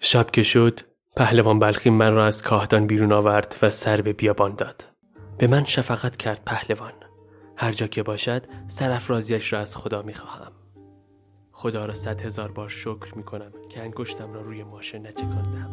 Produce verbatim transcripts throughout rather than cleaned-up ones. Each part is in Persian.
شب که شد، پهلوان بلخی من را از کاهدان بیرون آورد و سر به بیابان داد. به من شفقت کرد پهلوان. هر جا که باشد، سرافرازیش را از خدا می‌خواهم. خدا را صد هزار بار شکر می‌کنم که انگشتم را روی ماشه نچکاندم.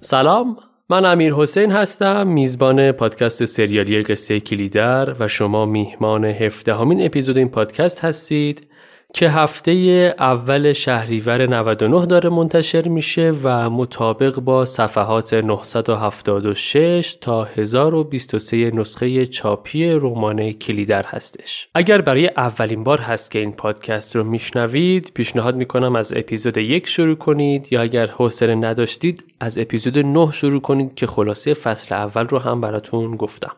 سلام، من امیر حسین هستم، میزبان پادکست سریالی قصه کلیدر و شما میهمان هفدهمین اپیزود این پادکست هستید که هفته اول شهریور نود و نه داره منتشر میشه و مطابق با صفحات نهصد و هفتاد و شش تا هزار و بیست و سه نسخه چاپی رمان کلیدر هستش. اگر برای اولین بار هست که این پادکست رو میشنوید، پیشنهاد میکنم از اپیزود یک شروع کنید، یا اگر حوصله نداشتید از اپیزود نه شروع کنید که خلاصه فصل اول رو هم براتون گفتم.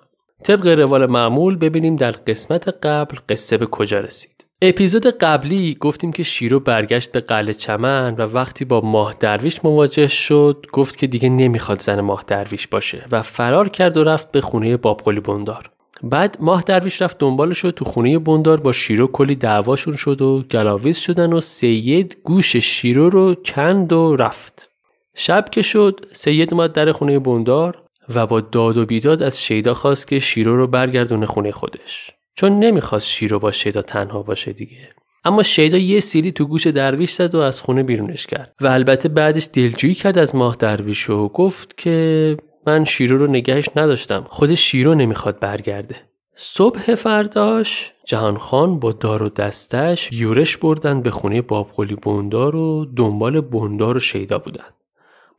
طبق روال معمول ببینیم در قسمت قبل قصه به کجا رسید. اپیزود قبلی گفتیم که شیرو برگشت به قلعه چمن و وقتی با ماه درویش مواجه شد گفت که دیگه نمیخواد زن ماه درویش باشه و فرار کرد و رفت به خونه بابقلی بندار. بعد ماه درویش رفت دنبالش و تو خونه بندار با شیرو کلی دعواشون شد و گلاویز شدن و سید گوش شیرو رو کند و رفت. شب که شد، سید اومد در خونه بندار و با داد و بیداد از شیدا خواست که شیرو رو برگردونه خونه خودش، چون نمیخواست شیرو با شیدا تنها باشه دیگه. اما شیدا یه سیلی تو گوش درویش زد و از خونه بیرونش کرد و البته بعدش دلجویی کرد از ماه درویش و گفت که من شیرو رو نگهش نداشتم، خود شیرو نمیخواد برگرده. صبح فرداش جهان خان با دار و دستش یورش بردن به خونه بابقلی بندار و دنبال بندار و شیدا بودن.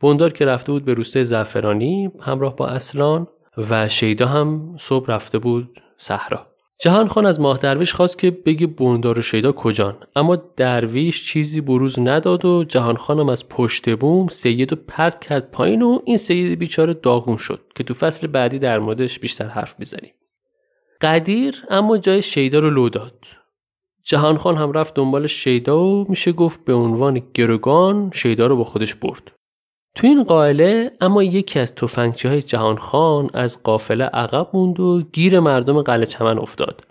بندار که رفته بود به روسته زعفرانی همراه با اصلان و شیدا هم صبح رفته بود صحرا. جهان خان از ماه درویش خواست که بگه بندار و شیدا کجان، اما درویش چیزی بروز نداد و جهان خانم از پشت بوم سیدو پرت کرد پایین و این سید بیچاره داغون شد که تو فصل بعدی در موردش بیشتر حرف میزنیم. قدیر اما جای شیدا رو لو داد. جهان خان هم رفت دنبال شیدا و میشه گفت به عنوان گروگان شیدا رو با خودش برد. تو این قائله اما یکی از تفنگچی‌های جهان خان از قافله عقب موند و گیر مردم قلعه چمن افتاد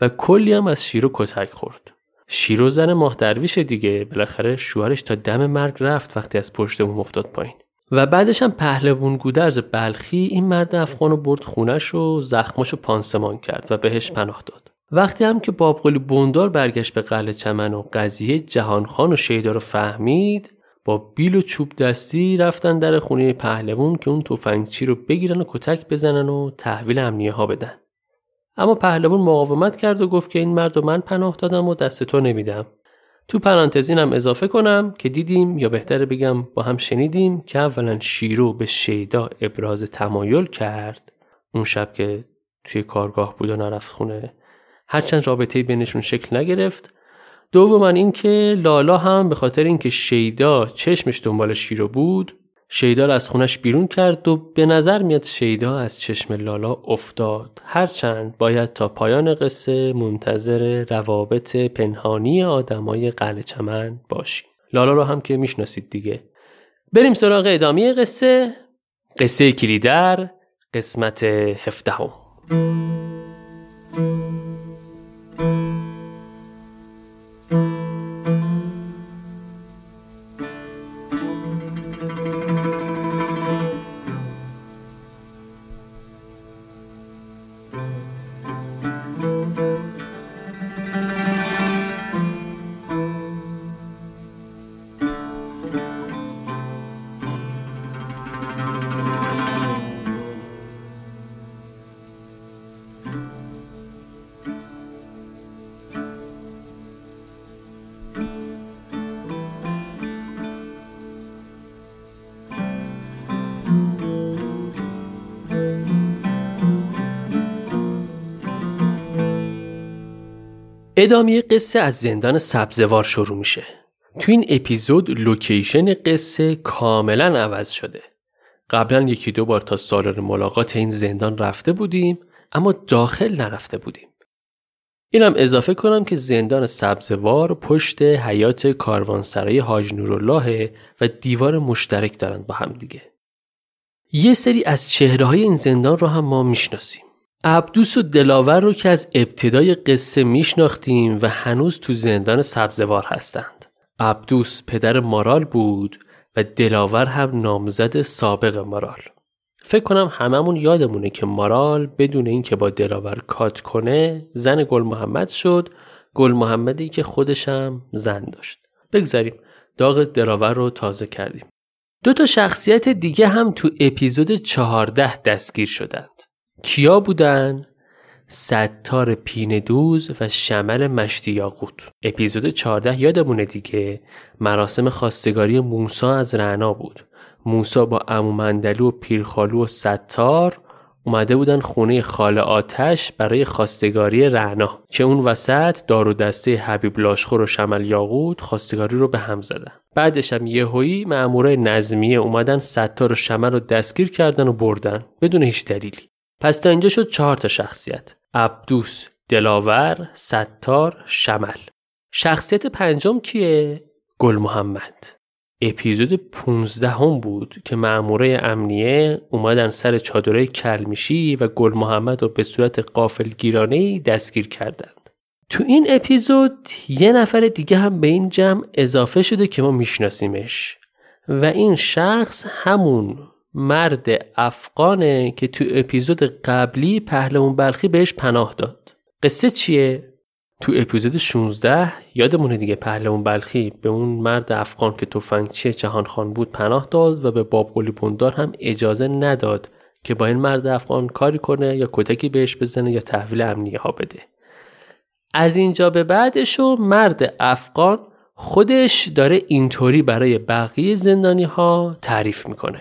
و کلی هم از شیرو کتک خورد. شیرو زن ماه درویش دیگه، بالاخره شوهرش تا دم مرگ رفت وقتی از پشت بوم افتاد پایین. و بعدش هم پهلوان گودرز بلخی این مرد افغانو برد خونش و زخماشو پانسمان کرد و بهش پناه داد. وقتی هم که بابقلی بندار برگشت به قلعه چمن و قضیه جهان خان و شیدا رو فهمید، با بیل و چوب دستی رفتن در خونه پهلوان که اون تفنگچی رو بگیرن و کتک بزنن و تحویل امنیه ها بدن. اما پهلوان مقاومت کرد و گفت که این مرد رو من پناه دادم و دست تو نمیدم. تو پرانتز اینم اضافه کنم که دیدیم، یا بهتره بگم با هم شنیدیم، که اولا شیرو به شیدا ابراز تمایل کرد اون شب که توی کارگاه بود و نرفت خونه، هرچند رابطه‌ای بینشون شکل نگرفت. دوما این که لالا هم به خاطر اینکه شیدا چشمش دنبال شیرو بود، شیدا رو از خونش بیرون کرد و به نظر میاد شیدا از چشم لالا افتاد، هرچند باید تا پایان قصه منتظر روابط پنهانی آدمای قلعه چمن باشیم. لالا رو هم که میشناسید دیگه. بریم سراغ ادامه قصه. قصه کلیدر، قسمت هفدهم. ادامه قصه از زندان سبزوار شروع میشه. تو این اپیزود لوکیشن قصه کاملا عوض شده. قبلا یکی دو بار تا سالن ملاقات این زندان رفته بودیم اما داخل نرفته بودیم. اینم اضافه کنم که زندان سبزوار پشت حیات کاروانسرای حاج نورالله و دیوار مشترک دارن با هم دیگه. یه سری از چهره‌های این زندان رو هم ما میشناسیم. عبدوس و دلاور رو که از ابتدای قصه میشناختیم و هنوز تو زندان سبزوار هستند. عبدوس پدر مارال بود و دلاور هم نامزد سابق مارال. فکر کنم هممون یادمونه که مارال بدون این که با دلاور کات کنه زن گل محمد شد، گل محمدی که خودش هم زن داشت. بگذاریم داغ دلاور رو تازه کردیم. دو تا شخصیت دیگه هم تو اپیزود چهارده دستگیر شدند. کیا بودن؟ ستار پینه دوز و شمل مشتی یاقوت. اپیزود چهارده یادمونه دیگه، مراسم خواستگاری موسی از رعنا بود. موسی با عمو مندلو و پیرخالو و ستار اومده بودن خونه خاله آتش برای خواستگاری رعنا که اون وسط دار و دسته حبیب لاشخور و شمل یاقوت خواستگاری رو به هم زدن. بعدش هم یهویی مأمورای نظمیه اومدن ستار و شمل رو دستگیر کردن و بردن بدون هیچ دلیلی. پس تا اینجا شد چهار تا شخصیت: عبدوس، دلاور، ستار، شمل. شخصیت پنجم کیه؟ گل محمد. اپیزود پونزده هم بود که مأموره امنیه اومدن سر چادره کلمیشی و گل محمد رو به صورت غافلگیرانه‌ای دستگیر کردند. تو این اپیزود یه نفر دیگه هم به این جمع اضافه شده که ما میشناسیمش و این شخص همون مرد افغانه که تو اپیزود قبلی پهلوان بلخی بهش پناه داد. قصه چیه؟ تو اپیزود شانزده یادمونه دیگه پهلوان بلخی به اون مرد افغان که تفنگچی جهان خان بود پناه داد و به بابقلی بندار هم اجازه نداد که با این مرد افغان کاری کنه یا کتکی بهش بزنه یا تحویل امنیه ها بده. از اینجا به بعدشو مرد افغان خودش داره اینطوری برای بقیه زندانی ها تعریف میکنه.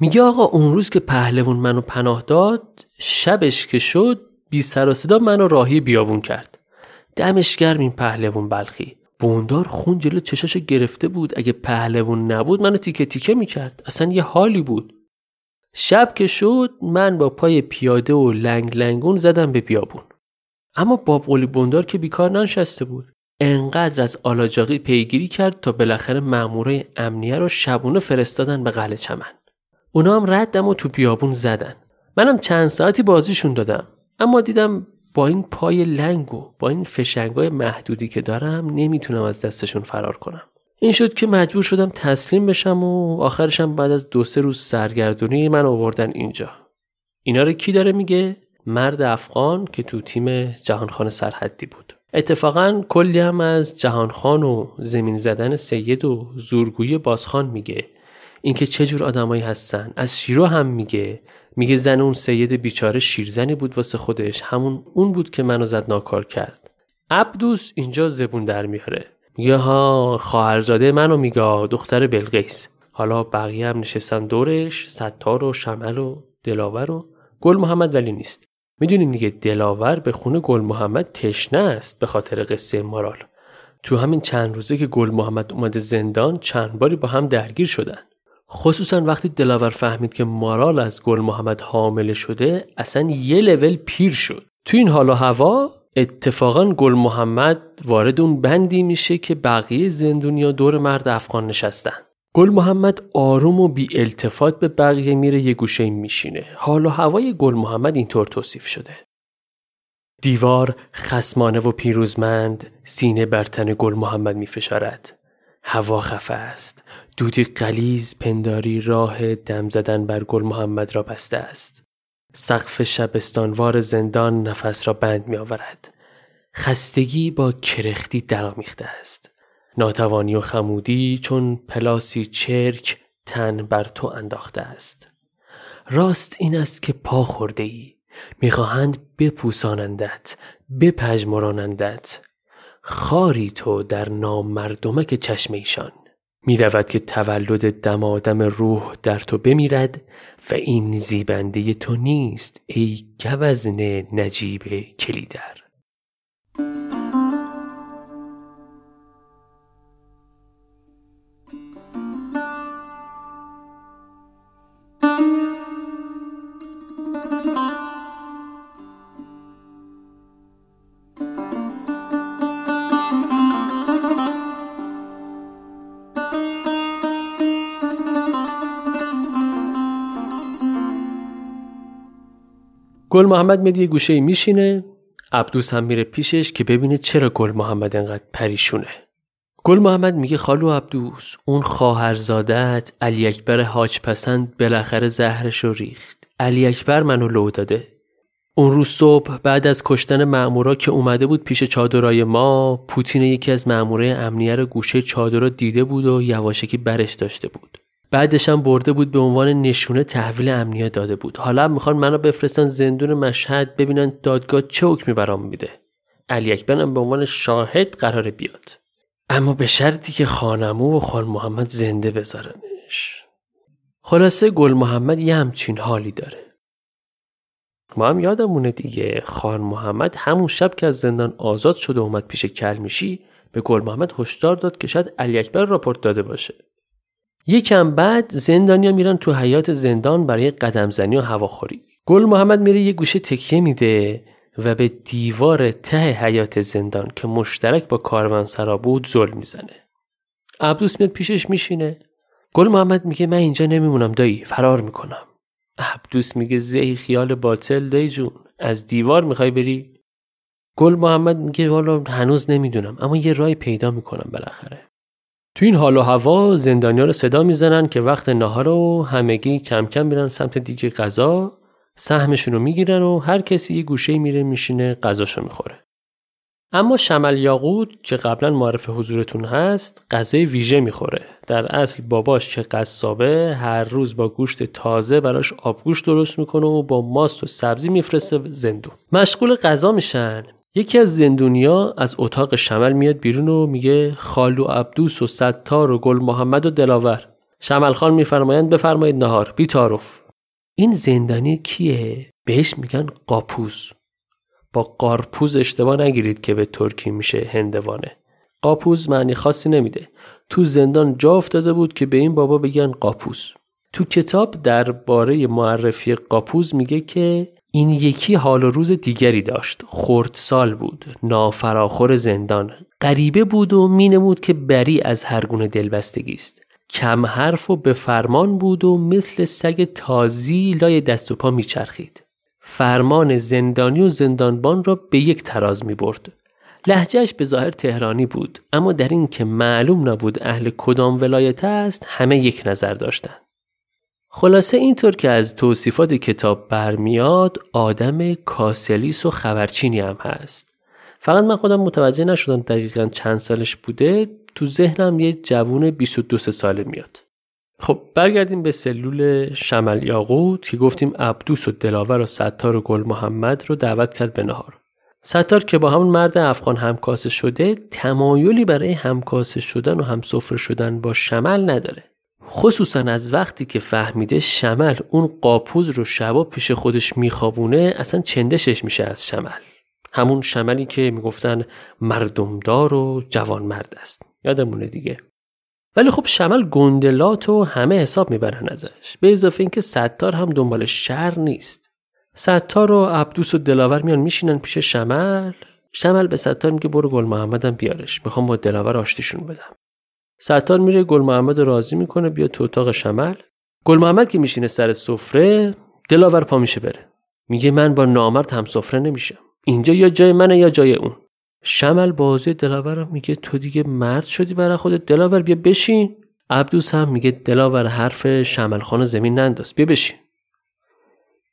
میگه آقا اون روز که پهلوان منو پناه داد، شبش که شد بی سر و صدا منو راهی بیابون کرد. دمش گرم این پهلوان بلخی. بوندار خون جلو چشاشو گرفته بود، اگه پهلوان نبود منو تیکه تیکه میکرد. اصلا یه حالی بود. شب که شد من با پای پیاده و لنگ لنگون زدم به بیابون. اما بابقلی بندار که بیکار ننشسته بود، انقدر از آلاجاقی پیگیری کرد تا بالاخره مامورای امنیه رو شبونه فرستادن به قلعه چمن. اونا هم ردم و تو بیابون زدن. منم چند ساعتی بازیشون دادم. اما دیدم با این پای لنگ و با این فشنگای محدودی که دارم نمیتونم از دستشون فرار کنم. این شد که مجبور شدم تسلیم بشم و آخرشم بعد از دو سه روز سرگردونی من آوردن اینجا. اینا رو کی داره میگه؟ مرد افغان که تو تیم جهانخان سرحدی بود. اتفاقا کلی هم از جهانخان و زمین زدن سید و زورگویی بازخان میگه. اینکه چه جور آدمایی هستن. از شیرو هم میگه. میگه زن اون سید بیچاره شیرزنی بود واسه خودش، همون اون بود که منو زد ناکار کرد. عبدوس اینجا زبون در میاره. میگه ها خواهرزاده منو، میگه دختر بلقیس. حالا بقیه هم نشستن دورش، ستار و شمل و دلاور و گل محمد ولی نیست. میدونیم دیگه دلاور به خونه گل محمد تشنه است به خاطر قصه مارال. تو همین چند روزه که گل محمد اومده زندان چند باری با هم درگیر شدن. خصوصا وقتی دلاور فهمید که مارال از گل محمد حامله شده اصلا یه لول پیر شد. تو این حال و هوا اتفاقا گل محمد وارد اون بندی میشه که بقیه زندونیا دور مرد افغان نشستن. گل محمد آروم و بی التفات به بقیه میره یه گوشه میشینه. حال و هوای گل محمد اینطور توصیف شده: دیوار خصمانه و پیروزمند سینه بر تن گل محمد میفشارد. هوا خفه است. دودی غلیظ پنداری راه دم زدن بر گل محمد را بسته است. سقف شبستانوار زندان نفس را بند می آورد. خستگی با کرختی درآمیخته است. ناتوانی و خمودی چون پلاسی چرک تن بر تو انداخته است. راست این است که پا خورده ای. می خواهند بپوسانندت، بپژمرانندت. خاری تو در نامردمک چشم ایشان. می رود که تولد دمادم روح در تو بمیرد و این زیبنده تو نیست ای گوزن نجیب کلیدر. گل محمد میاد یه گوشه میشینه، عبدوس هم میره پیشش که ببینه چرا گل محمد انقدر پریشونه. گل محمد میگه خالو عبدوس، اون خواهرزادت علی اکبر حاج پسند بالاخره زهرش رو ریخت. علی اکبر منو لو داده. اون روز صبح بعد از کشتن مأمورا که اومده بود پیش چادرای ما، پوتین یکی از مأمورای امنیه رو گوشه چادرها دیده بود و یواشکی برش داشته بود. بعدش هم برده بود به عنوان نشونه تحویل امنیه داده بود. حالا میخوان منو بفرستن زندون مشهد ببینن دادگاه چه حکمی برام میده. علی اکبرم به عنوان شاهد قراره بیاد. اما به شرطی که خانمو و خان محمد زنده بذارنش. خلاصه گل محمد یه همچین حالی داره. ما هم یادمونه دیگه، خان محمد همون شب که از زندان آزاد شد و اومد پیش کلمیشی به گل محمد هشدار داد که شاید علی اکبر راپورت داده باشه. یکم بعد زندانیا میرن تو حیاط زندان برای قدم زنی و هواخوری. گل محمد میره یه گوشه تکیه میده و به دیوار ته حیاط زندان که مشترک با کاروانسرا بود زل میزنه. عبدوس میاد پیشش میشینه. گل محمد میگه من اینجا نمیمونم دایی، فرار میکنم. عبدوس میگه زهی خیال باطل دایی جون، از دیوار میخوای بری؟ گل محمد میگه والا هنوز نمیدونم، اما یه رای پیدا میکنم بالاخره. تو این حال و هوا زندانیا رو صدا میزنن که وقت ناهار و همگی کم کم میرن سمت دیگه غذا، سهمشون رو میگیرن و هر کسی یه گوشه میره میشینه غذاشو میخوره. اما شمل یاقوت که قبلا معرف حضورتون هست غذای ویژه میخوره. در اصل باباش که قصابه هر روز با گوشت تازه براش آبگوشت درست میکنه و با ماست و سبزی میفرسته زندون. مشغول غذا میشن. یکی از زندونیا از اتاق شمل میاد بیرون و میگه خالو عبدوس و ستار و گل محمد و دلاور. شمل خان میفرمایند بفرمایید نهار بی تعارف. این زندانی کیه؟ بهش میگن قاپوس. با قارپوز اشتباه نگیرید که به ترکی میشه هندوانه. قاپوز معنی خاصی نمیده. تو زندان جا افتاده بود که به این بابا بگن قاپوز. تو کتاب درباره معرفی قاپوز میگه که این یکی حال و روز دیگری داشت. خردسال بود، نافراخور زندان، غریبه بود و مینمود که بری از هر گونه دلبستگی است. کم حرف و به فرمان بود و مثل سگ تازی لای دست و پا میچرخید. فرمان زندانی و زندانبان را به یک تراز می برد. لهجهش به ظاهر تهرانی بود، اما در این که معلوم نبود اهل کدام ولایت است همه یک نظر داشتند. خلاصه اینطور که از توصیفات کتاب برمیاد آدم کاسلیس و خبرچینی هم هست. فقط من خودم متوجه نشدم دقیقاً چند سالش بوده، تو ذهنم یه جوون بیست و دو ساله میاد. خب برگردیم به سلول شمل یاقوت که گفتیم عبدوس و دلاور و ستار و گل محمد رو دعوت کرد به نهار. ستار که با همون مرد افغان همکاسه شده تمایلی برای همکاسه شدن و همسفره شدن با شمل نداره، خصوصا از وقتی که فهمیده شمل اون قاپوز رو شبا پیش خودش میخوابونه. اصلا چندشش میشه از شمل، همون شملی که میگفتن مردمدار و جوان مرد است، یادمونه دیگه. ولی خب شمل گندلات و همه حساب میبرن ازش، به اضافه اینکه ستار هم دنبال شر نیست. ستار و عبدوس و دلاور میان میشینن پیش شمل. شمل به ستار میگه برو گل محمدم بیارش، میخوام با دلاور آشتیشون بدم. ستار میره گل محمد راضی میکنه بیا تو اتاق شمل. گل محمد که میشینه سر سفره، دلاور پا میشه بره، میگه من با نامرد هم سفره نمیشم، اینجا یا جای منه یا جای اون. شمل بازی دلاور میگه تو دیگه مرد شدی برای خودت دلاور، بیا بشین. عبدوس هم میگه دلاور حرف شمل خانو زمین ننداز، بیا بشین.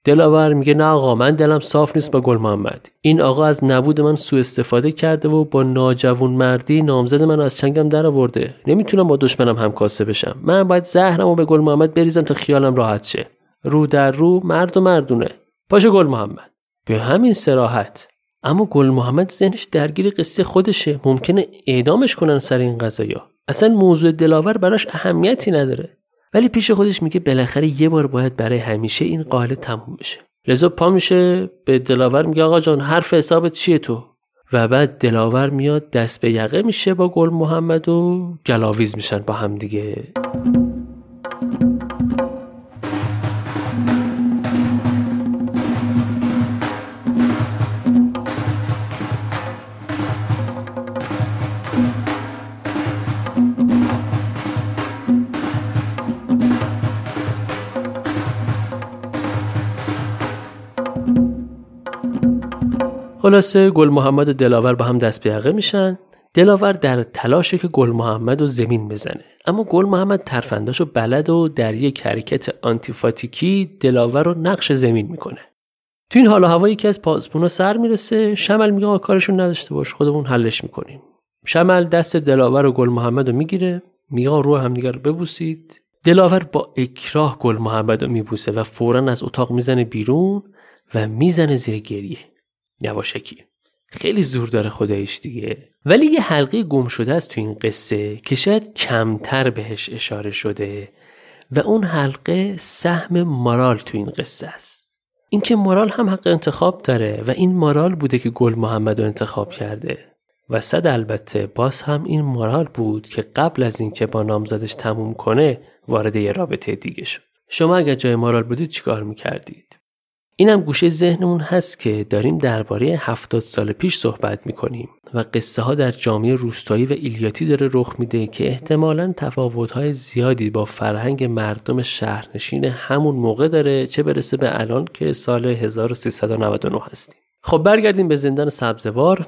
دلاور میگه نه آقا، من دلم صاف نیست با گل محمد، این آقا از نبود من سوء استفاده کرده و با ناجوان مردی نامزد من از چنگم در آورده، نمیتونم با دشمنم همکاسه بشم، من باید زهرمو به گل محمد بریزم تا خیالم راحت شه. رو در رو، مرد و مردونه. پاشو گل محمد. به همین صراحت. اما گل محمد ذهنش درگیر قصه خودشه، ممکنه اعدامش کنن سر این قضایا، اصلا موضوع دلاور براش اهمیتی نداره. ولی پیش خودش میگه بالاخره یه بار باید برای همیشه این قاله تموم بشه، لذا پا میشه به دلاور میگه آقا جان حرف حسابت چیه تو؟ و بعد دلاور میاد دست به یقه میشه با گل محمد و گلاویز میشن با هم دیگه. خلاصه گل محمد و دلاور با هم دست به یقه میشن. دلاور در تلاشه که گل محمد رو زمین بزنه، اما گل محمد ترفنداشو بلد و در یک حرکت آنتیفاتیکی دلاور رو نقش زمین میکنه. تو این حالا هوایی که از پاسپونا سر میرسه، شمل میگه آقا کارشون نداشته باش، خودمون حلش میکنیم. شمل دست دلاور و گل محمد رو میگیره، میگه رو همدیگه رو ببوسید. دلاور با اکراه گل محمد رو میبوسه و فوراً از اتاق میزنه بیرون و میزنه زیر گریه یواشکی. خیلی زور داره خدایش دیگه. ولی یه حلقه گم شده است تو این قصه که شاید کمتر بهش اشاره شده و اون حلقه سهم مارال تو این قصه است. اینکه مارال هم حق انتخاب داره و این مارال بوده که گل محمد رو انتخاب کرده و صد البته باز هم این مارال بود که قبل از این که با نامزدش تموم کنه وارد یه رابطه دیگه شد. شما اگر جای مارال بودید چیکار می‌کردید؟ اینم گوشه ذهنمون هست که داریم درباره هفتاد سال پیش صحبت می‌کنیم و قصه ها در جامعه روستایی و ایلیاتی داره رخ میده که احتمالاً تفاوت‌های زیادی با فرهنگ مردم شهرنشین همون موقع داره، چه برسه به الان که سال هزار و سیصد و نود و نه هستیم. خب برگردیم به زندان سبزوار.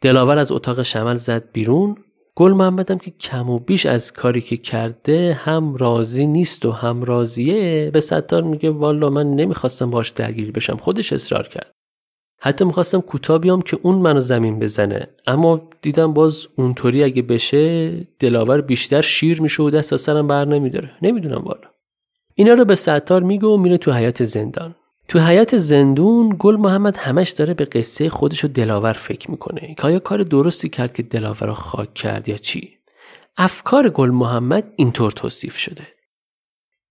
دلاور از اتاق شمل زد بیرون. گل محمدم که کم و بیش از کاری که کرده هم راضی نیست و هم راضیه، به ستار میگه والا من نمیخواستم باش درگیر بشم، خودش اصرار کرد. حتی میخواستم کوتاه بیام که اون منو زمین بزنه، اما دیدم باز اونطوری اگه بشه دلاور بیشتر شیر میشه و دست از سرم بر نمیداره. نمیدونم والا. اینا رو به ستار میگه و میره تو حیاط زندان. تو حیاط زندون گل محمد همش داره به قصه خودش و دلاور فکر میکنه که آیا کار درستی کرد که دلاور رو خاک کرد یا چی. افکار گل محمد اینطور توصیف شده: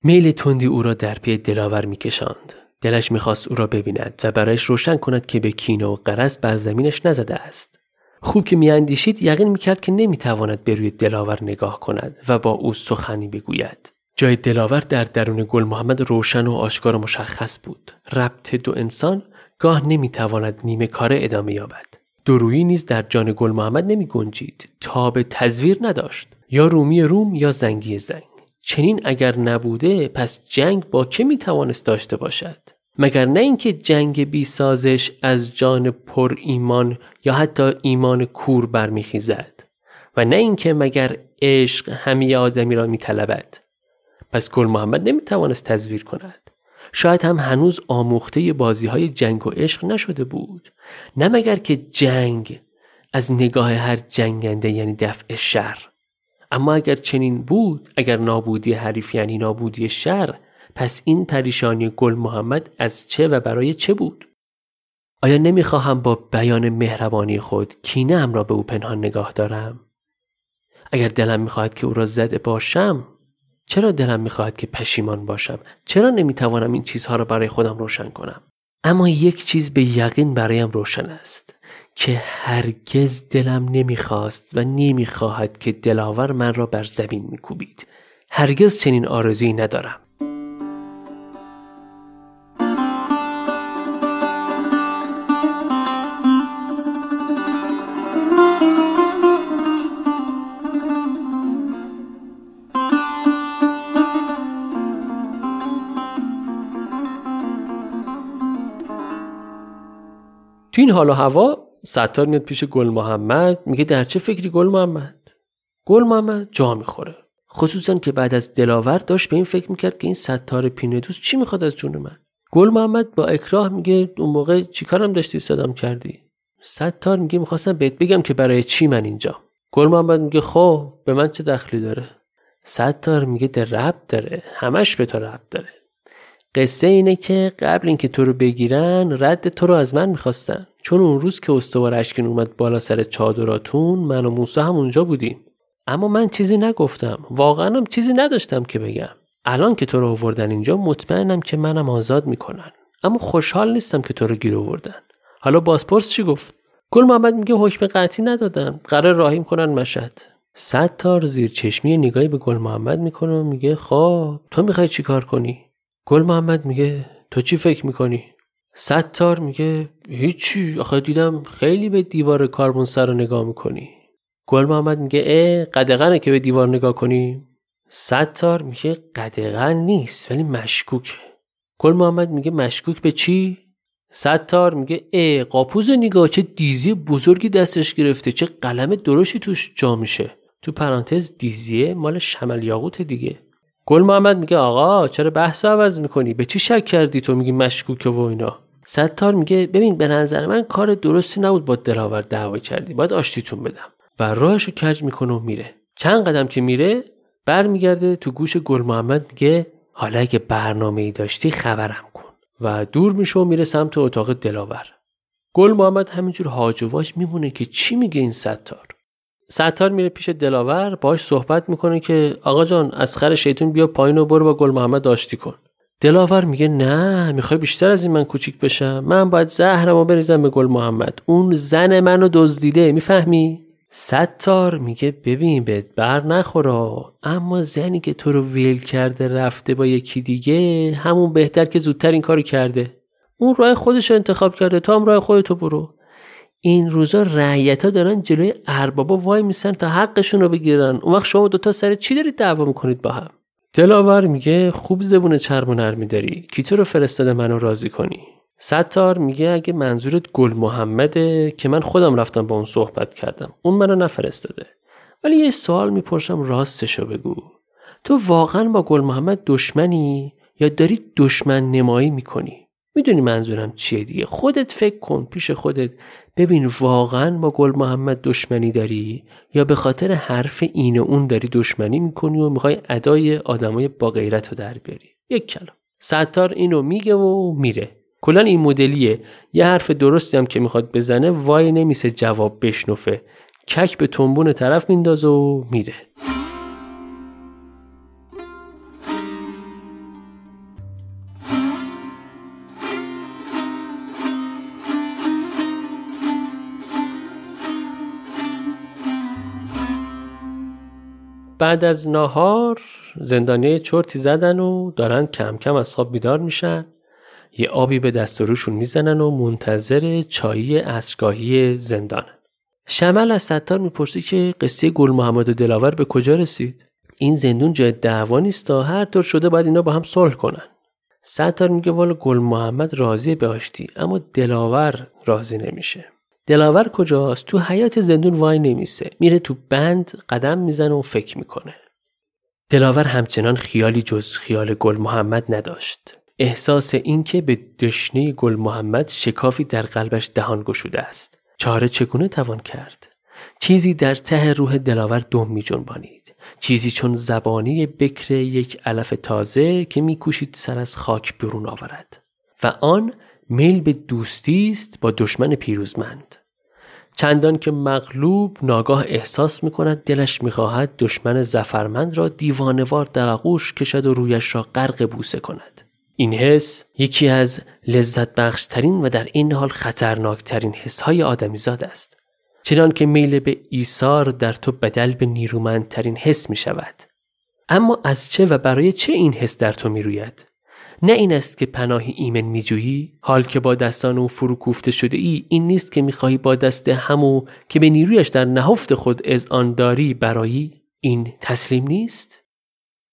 میل تندی او را در پی دلاور میکشاند، دلش میخواست او را ببیند و برایش روشن کند که به کینه و غرض بر زمینش نزده است. خوب که میاندیشید یقین میکرد که نمیتواند به روی دلاور نگاه کند و با او سخنی بگوید. جای دلاور در درون گل محمد روشن و آشکار و مشخص بود. ربط دو انسان گاه نمیتواند نیمه کاره ادامه یابد. دورویی نیز در جان گل محمد نمی گنجید. تاب تزویر نداشت، یا رومی روم یا زنگی زنگ. چنین اگر نبوده پس جنگ با که میتوانست داشته باشد؟ مگر نه اینکه جنگ بی سازش از جان پر ایمان یا حتی ایمان کور برمیخیزد، و نه اینکه مگر عشق همه آدمی را میطلبد. پس گل محمد نمیتوانست تزویر کند. شاید هم هنوز آموخته بازی‌های جنگ و عشق نشده بود. نه مگر که جنگ از نگاه هر جنگنده یعنی دفع شر. اما اگر چنین بود، اگر نابودی حریف یعنی نابودی شر، پس این پریشانی گل محمد از چه و برای چه بود؟ آیا نمیخواهم با بیان مهربانی خود کینه ام را به او پنهان نگاه دارم؟ اگر دلم میخواهد که او را زده باشم، چرا دلم میخواهد که پشیمان باشم؟ چرا نمیتوانم این چیزها را برای خودم روشن کنم؟ اما یک چیز به یقین برایم روشن است که هرگز دلم نمیخواست و نمیخواهد که دلاور من را بر زمین میکوبید. هرگز چنین آرزویی ندارم. تو این حال و هوا ستار میاد پیش گل محمد، میگه در چه فکری گل محمد؟ گل محمد جا میخوره، خصوصا که بعد از دلاور داشت به این فکر میکرد که این ستار پینه دوست چی میخواد از جون من. گل محمد با اکراه میگه اون موقع چی کارم داشتی صدام کردی؟ ستار میگه میخواستم بهت بگم که برای چی من اینجا. گل محمد میگه خب به من چه دخلی داره؟ ستار میگه در ربط داره، همش به تو ربط داره. قصه اینه که قبل اینکه تو رو بگیرن رد تو رو از من میخواستن، چون اون روز که استوار اشکین اومد بالا سر چادراتون من و موسی هم اونجا بودیم، اما من چیزی نگفتم، واقعا هم چیزی نداشتم که بگم. الان که تو رو آوردن اینجا مطمئنم که منم آزاد میکنن، اما خوشحال نیستم که تو رو گیر آوردن. حالا بازپرس چی گفت؟ گل محمد میگه حکم قطعی ندادن، قرار راهی میکنن مشهد. ستار زیر چشمی نگاهی به گل محمد میکنه و میگه خب تو میخوای چیکار کنی؟ گل محمد میگه تو چی فکر میکنی؟ ستار میگه هیچی، آخه دیدم خیلی به دیوار کاروانسرا رو نگاه میکنی. گل محمد میگه اه قدغنه که به دیوار نگاه کنی؟ ستار میگه قدغن نیست ولی مشکوکه. گل محمد میگه مشکوک به چی؟ ستار میگه ای قاپوز نگاه، چه دیزی بزرگی دستش گرفته، چه قلم درشتی توش جا میشه. تو پرانتز دیزیه مال شمل یاقوت دیگه. گل محمد میگه آقا چرا بحثو عوض میکنی؟ به چی شک کردی تو میگی مشکوکه و اینا؟ ستار میگه ببین به نظر من کار درستی نبود با دلاور دعوا کردی، باید آشتیتون بدم. و راهشو کج میکنه و میره. چند قدم که میره برمیگرده تو گوش گل محمد میگه حالا اگه برنامه‌ای داشتی خبرم کن. و دور میشه و میره سمت اتاق دلاور. گل محمد همینجور هاج و واج میمونه که چی میگه این ستار. ستار میره پیش دلاور، باهاش صحبت میکنه که آقا جان از خر شیطون بیا پایین و برو با گل محمد آشتی کن. دلاور میگه نه، میخوای بیشتر از این من کوچیک بشم؟ من باید زهرمو بریزم به گل محمد، اون زن منو دزدیده، میفهمی؟ ستار میگه ببین بهت بر نخوره، اما زنی که تو رو ویل کرده رفته با یکی دیگه، همون بهتر که زودتر این کارو کرده. اون راه خودش رو انتخاب کرده، تو هم راه خودتو برو. این روزا رعیتا دارن جلوی اربابا وای میسن تا حقشون رو بگیرن، اون وقت شما دوتا سر چی دارید دعوا میکنید با هم؟ دلاور میگه خوب زبون چرم و نرمی داری، کی تو رو فرستاده منو راضی کنی؟ ستار میگه اگه منظورت گل محمده که من خودم رفتم با اون صحبت کردم، اون منو نفرستاده، ولی یه سوال میپرسم راستشو بگو، تو واقعا با گل محمد دشمنی یا داری دشمن نمایی میکنی؟ میدونی منظورم چیه دیگه، خودت فکر کن پیش خودت ببین واقعا با گل محمد دشمنی داری یا به خاطر حرف این و اون داری دشمنی میکنی و میخوای ادای آدمای با غیرت رو در بیاری. یک کلام ستار اینو میگه و میره. کلا این مدلیه، یه حرف درستی هم که میخواد بزنه وای نمیسه جواب بشنفه، کک به تنبون طرف میندازه و میره. بعد از ناهار زندانیای چرتی زدن و دارن کم کم از خواب بیدار میشن، یه آبی به دست و روشون میزنن و منتظر چایی عصرگاهی زندان. شمل از ستار میپرسی که قصه گل محمد و دلاور به کجا رسید؟ این زندون جای دعوا نیست، تا هر طور شده باید اینا با هم صلح کنن. ستار میگه والا گل محمد راضیه به آشتی، اما دلاور راضی نمیشه. دلاور کجاست؟ تو حیات زندون وای نمیسه، میره تو بند قدم میزنه و فکر میکنه. دلاور همچنان خیالی جز خیال گل محمد نداشت. احساس این که به دشنه گل محمد شکافی در قلبش دهان گشوده است، چاره چگونه توان کرد؟ چیزی در ته روح دلاور دم می جنبانید، چیزی چون زبانی بکر یک علف تازه که می کوشید سر از خاک برون آورد، و آن میل به دوستی است با دشمن پیروزمند. چندان که مغلوب ناگاه احساس می کند دلش می خواهد دشمن ظفرمند را دیوانوار در آغوش کشد و رویش را غرق بوسه کند. این حس یکی از لذت بخش ترین و در این حال خطرناک ترین حس های آدمیزاد است. چنان که میل به ایثار در تو بدل به نیرومند ترین حس می شود. اما از چه و برای چه این حس در تو می روید؟ نه این است که پناهی ایمن می جویی، حال که با دستان او فرو کوفته شده ای، این نیست که می خواهی با دست همو که به نیرویش در نهفت خود از آن داری برایی، این تسلیم نیست؟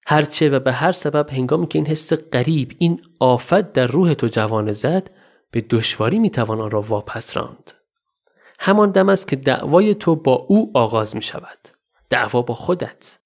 هرچه و به هر سبب هنگامی که این حس غریب، این آفت در روح تو جوانه زد، به دشواری میتوان آن را واپس راند. همان دم است که دعوای تو با او آغاز می شود. دعوا با خودت.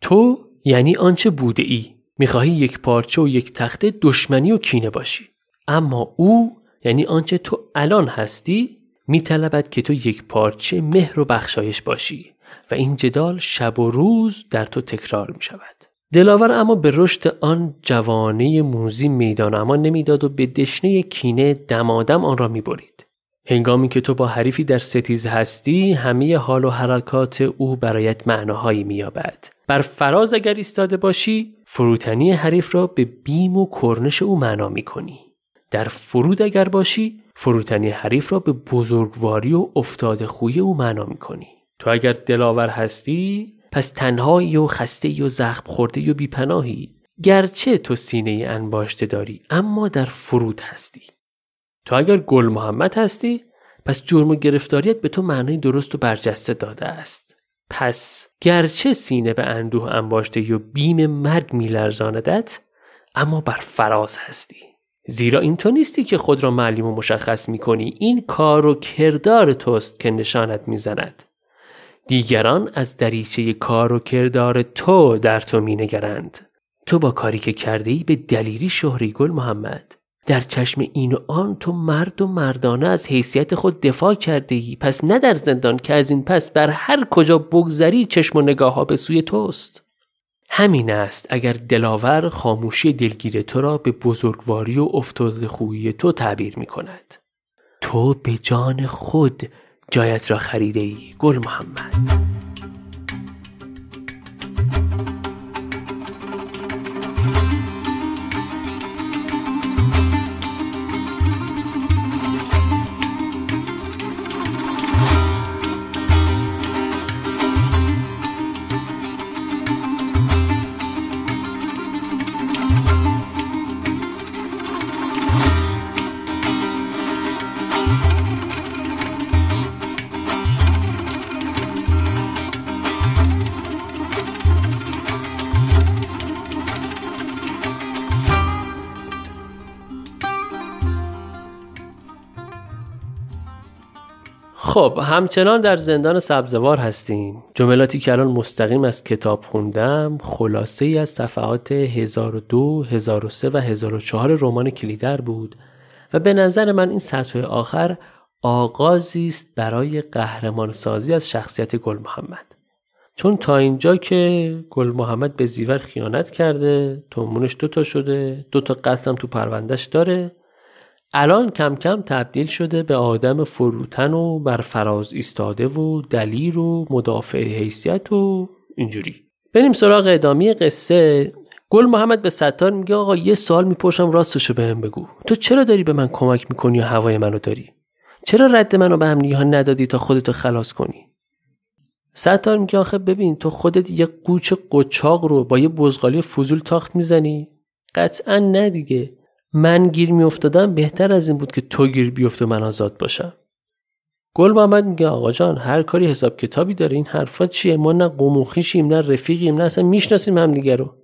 تو یعنی آنچه بوده ای، می خواهی یک پارچه و یک تخته دشمنی و کینه باشی. اما او یعنی آنچه تو الان هستی، می طلبد که تو یک پارچه مهر و بخشایش باشی. و این جدال شب و روز در تو تکرار می شود. دلاور اما به رشد آن جوانه موزی میدان امان نمی داد و به دشنه کینه دمادم آن را می برید. هنگامی که تو با حریفی در ستیز هستی، همه حال و حرکات او برایت معناهایی می یابد. بر فراز اگر ایستاده باشی، فروتنی حریف را به بیم و کرنش او معنا می کنی. در فرود اگر باشی، فروتنی حریف را به بزرگواری و افتاده خوی او معنا می کنی. تو اگر دلاور هستی، پس تنهایی و خسته و زخم خورده و بیپناهی، گرچه تو سینه انباشته داری اما در فرود هستی. تو اگر گل محمد هستی، پس جرم و گرفتاریت به تو معنای درست و برجسته داده است. پس گرچه سینه به اندوه انباشته و بیم مرگ میلرزاندت، اما بر فراز هستی. زیرا این تو نیستی که خود را معلم و مشخص می‌کنی، این کار و کردار توست که نشانت می‌زند. دیگران از دریچه کار و کردار تو در تو می‌نگرند. تو با کاری که کردی به دلیری شهریگل محمد، در چشم این و آن تو مرد و مردانه از حیثیت خود دفاع کردی، پس نه در زندان که از این پس بر هر کجا بگذری چشم و نگاه ها به سوی توست. همین است اگر دلاور خاموشی دلگیر تو را به بزرگواری و افتاده خویی تو تعبیر می کند. تو به جان خود جایت را خریده ای گل محمد. خب همچنان در زندان سبزوار هستیم. جملاتی که الان مستقیم از کتاب خوندم خلاصه ای از صفحات هزار و دو، هزار و سه و هزار و چهار رمان کلیدر بود و به نظر من این صفحه آخر آغازی است برای قهرمان سازی از شخصیت گل محمد. چون تا اینجا که گل محمد به زیور خیانت کرده، تومونش دوتا شده، دوتا قتلم تو پروندش داره، الان کم کم تبدیل شده به آدم فروتن و بر فراز ایستاده و دلیر و مدافع حیثیت و اینجوری. بریم سراغ ادامه قصه. گل محمد به ستار میگه آقا یه سوال میپرسم راستشو بهم بگو، تو چرا داری به من کمک میکنی و هوای منو داری؟ چرا رد منو به هم نیها ندادی تا خودتو خلاص کنی؟ ستار میگه آخه ببین تو خودت یه قوچ قچاق رو با یه بزغالی فضول تاخت میزنی؟ قطعا نه دیگه. من گیر می افتادم بهتر از این بود که تو گیر بیفت و من آزاد باشم. گل محمد میگه آقا جان هر کاری حساب کتابی داره، این حرفا چیه؟ ما نه قموخیشیم نه رفیقیم نه اصلا میشناسیم هم دیگه رو.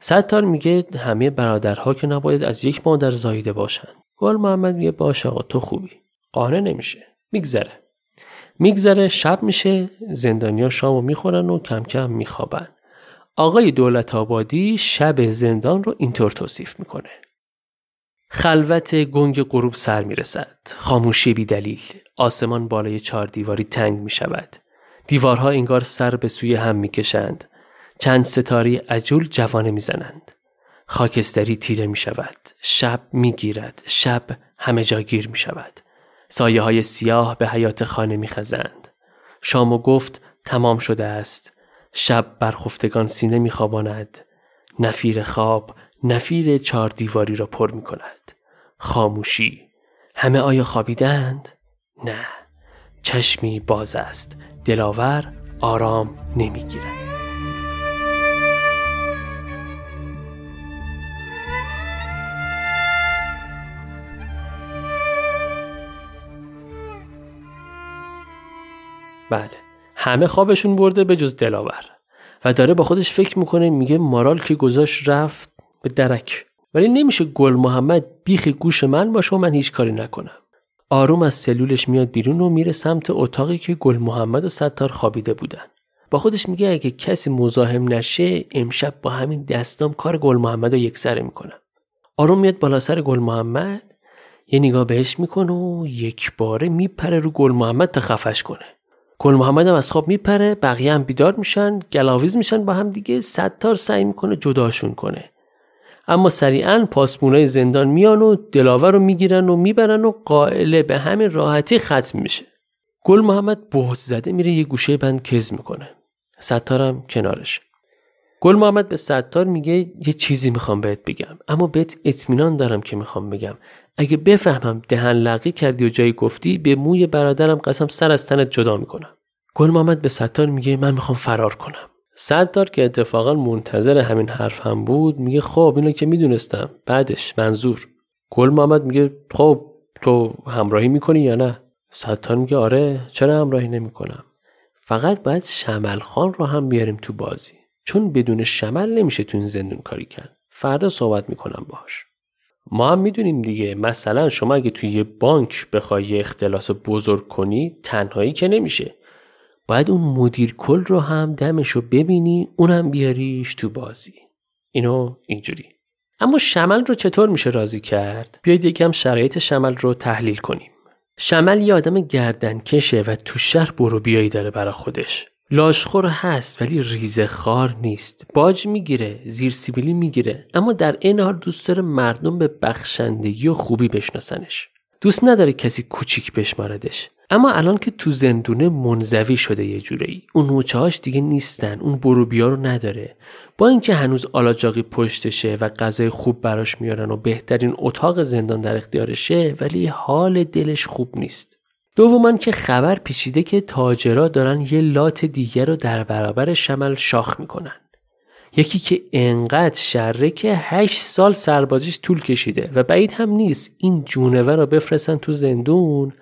ستار میگه همه برادرها که نباید از یک مادر زاییده باشن. گل محمد میگه باشه آقا تو خوبی. قانع نمیشه. میگذره. میگذره شب میشه، زندانیا شامو میخورن و کم کم میخوابن. آقای دولت آبادی شب زندان رو اینطور توصیف میکنه. خلوت گنگ غروب سر میرسد. خاموشی بی دلیل. آسمان بالای چهار دیواری تنگ میشود. دیوارها انگار سر به سوی هم میکشند. چند ستاره عجول جوانه میزنند. خاکستری تیره میشود. شب میگیرد. شب همه جا گیر میشود. سایه های سیاه به حیات خانه میخزند. شام و گفت تمام شده است. شب بر خفتگان سینه میخواباند، نفیر خواب نفیر چار دیواری را پر میکند. خاموشی. همه آیا خوابیدند؟ نه، چشمی باز است. دلاور آرام نمیگیرد. بله، همه خوابشون برده به جز دلاور و داره با خودش فکر میکنه، میگه مارال که گذاشت رفت به درک، ولی نمیشه گل محمد بیخ گوش من باشه و من هیچ کاری نکنم. آروم از سلولش میاد بیرون و میره سمت اتاقی که گل محمد و ستار خوابیده بودن. با خودش میگه اگه کسی مزاحم نشه امشب با همین دستام کار گل محمد رو یکسره میکنم. آروم میاد بالا سر گل محمد، یه نگاه بهش میکنه و یکباره میپره رو گل محمد تا خفش کنه. گل محمد هم از خواب میپره، بقیه هم بیدار میشن، گلاویز میشن با هم دیگه. ستار سعی میکنه جداشون کنه، اما سریعا پاسبونای زندان میان و دلاور رو میگیرن و میبرن و قائله به همین راحتی ختم میشه. گل محمد بهت زده میره یه گوشه بند کز میکنه، ستارم کنارش. گل محمد به ستار میگه یه چیزی میخوام بهت بگم، اما بهت اطمینان دارم که میخوام بگم. اگه بفهمم دهن لقی کردی و جایی گفتی به موی برادرم قسم سر از تنت جدا میکنم. گل محمد به ستار میگه من میخوام فرار کنم. ستار که اتفاقا منتظر همین حرف هم بود میگه خب اینو که میدونستم، بعدش منظور. گل محمد میگه خب تو همراهی میکنی یا نه؟ ستار میگه آره، چرا همراهی نمیکنم. فقط باید شمل خان رو هم بیاریم تو بازی، چون بدون شمل نمیشه تو این زندون کاری کرد. فردا صحبت میکنم باهاش. ما هم میدونیم دیگه، مثلا شما اگه توی یه بانک بخوای یه اختلاس بزرگ کنی تنهایی که نمیشه، باید اون مدیر کل رو هم دمشو ببینی، اونم بیاریش تو بازی. اینو اینجوری. اما شمل رو چطور میشه راضی کرد؟ بیایید یکم شرایط شمل رو تحلیل کنیم. شمل یه آدم گردن کشه و تو شهر برو بیایی داره برا خودش. لاشخور هست ولی ریزه خار نیست. باج میگیره، زیر سیبیلی میگیره، اما در این حال دوست داره مردم به بخشندگی و خوبی بشناسنش. دوست نداره کسی کوچیک بشماردش. اما الان که تو زندونه منزوی شده یه جورایی، اون نوچه‌هاش دیگه نیستن، اون بروبیا رو نداره. با اینکه هنوز آلاجاقی پشتشه و غذای خوب براش میارن و بهترین اتاق زندان در اختیارشه، ولی حال دلش خوب نیست. دوماً که خبر پیچیده که تاجرا دارن یه لات دیگه رو در برابر شمل شاخ میکنن. یکی که انقدر شره که هشت سال سربازیش طول کشیده و بعید هم نیست این جونور رو بفرستن تو زندون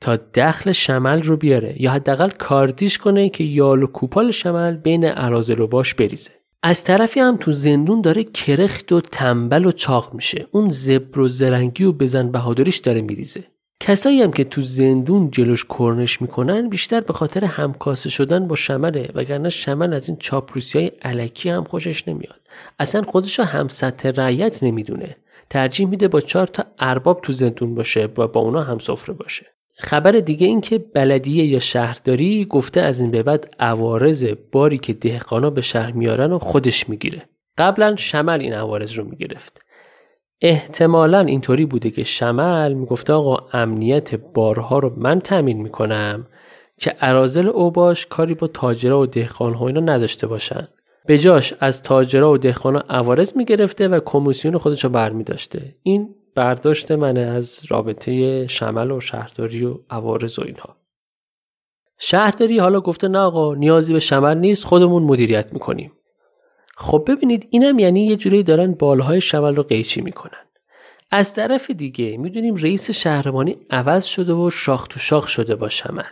تا دخل شمل رو بیاره، یا حداقل کاردیش کنه که یال و کوپال شمل بین اراذل و باش بریزه. از طرفی هم تو زندون داره کرخت و تنبل و چاق میشه، اون زبر و زرنگی و بزن بهادریش داره میریزه. کسایی هم که تو زندون جلوش کرنش میکنن بیشتر به خاطر همکاسه شدن با شمله، وگرنه شمل از این چاپلوسیای الکی هم خوشش نمیاد. اصلا خودش رو هم سطح رعیت نمیدونه، ترجیح میده با چهار تا ارباب تو زندون باشه و با اونا هم سفره باشه. خبر دیگه این که بلدیه یا شهرداری گفته از این به بعد عوارض باری که دهقانا به شهر میارن و خودش میگیره. قبلا شمل این عوارض رو میگرفت. احتمالاً اینطوری بوده که شمل میگفت آقا امنیت بارها رو من تامین میکنم که اراذل اوباش کاری با تاجرها و دهقانها اینا نداشته باشن. به جاش از تاجرها و دهقانا عوارض میگرفته و کمیسیون خودش رو برمی‌داشته. این برداشت من از رابطه شمل و شهرداری و عوارض و اینها. شهرداری حالا گفته نه آقا نیازی به شمل نیست، خودمون مدیریت میکنیم. خب ببینید اینم یعنی یه جوری دارن بالهای شمل رو قیچی میکنن. از طرف دیگه میدونیم رئیس شهربانی عوض شده و شاخ تو شاخ شده با شمل.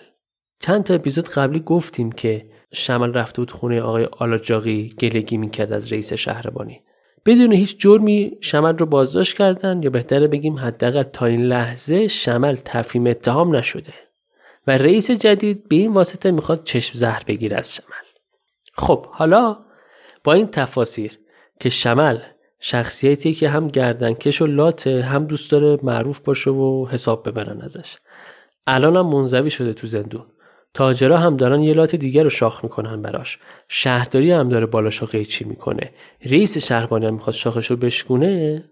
چند تا اپیزود قبلی گفتیم که شمل رفته بود خونه آقای آلاجاقی گلگی میکرد از رئیس شهربانی. بدون هیچ جرمی شمل رو بازداشت کردن، یا بهتره بگیم حداقل تا این لحظه شمل تفهیم اتهام نشده و رئیس جدید به این واسطه میخواد چشم زهر بگیره از شمل. خب حالا با این تفاسیر که شمل شخصیتی که هم گردنکش و لاته، هم دوست داره معروف باشه و حساب ببرن ازش، الان هم منزوی شده تو زندون، تاجرا هم دارن یه لات دیگر رو شاخ میکنن براش، شهرداری هم داره بالاشو قیچی میکنه، رئیس شهربانی هم میخواد شاخشو بشکونه.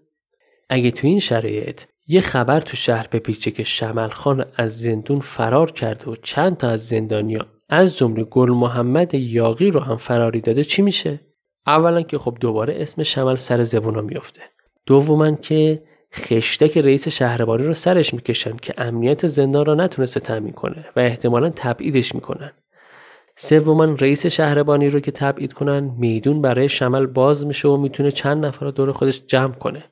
اگه تو این شرایط یه خبر تو شهر بپیچه که شمل خان از زندون فرار کرده و چند تا از زندانیا از جمله گل محمد یاغی رو هم فراری داده، چی میشه؟ اولا که خب دوباره اسم شمل سر زبونا میفته. دوما که خشتک رئیس شهربانی رو سرش میکشن که امنیت زندان را نتونسته تامین کنه و احتمالاً تبعیدش میکنن. سوما رئیس شهربانی رو که تبعید کنن میدون برای شمل باز میشه و میتونه چند نفر رو دور خودش جمع کنه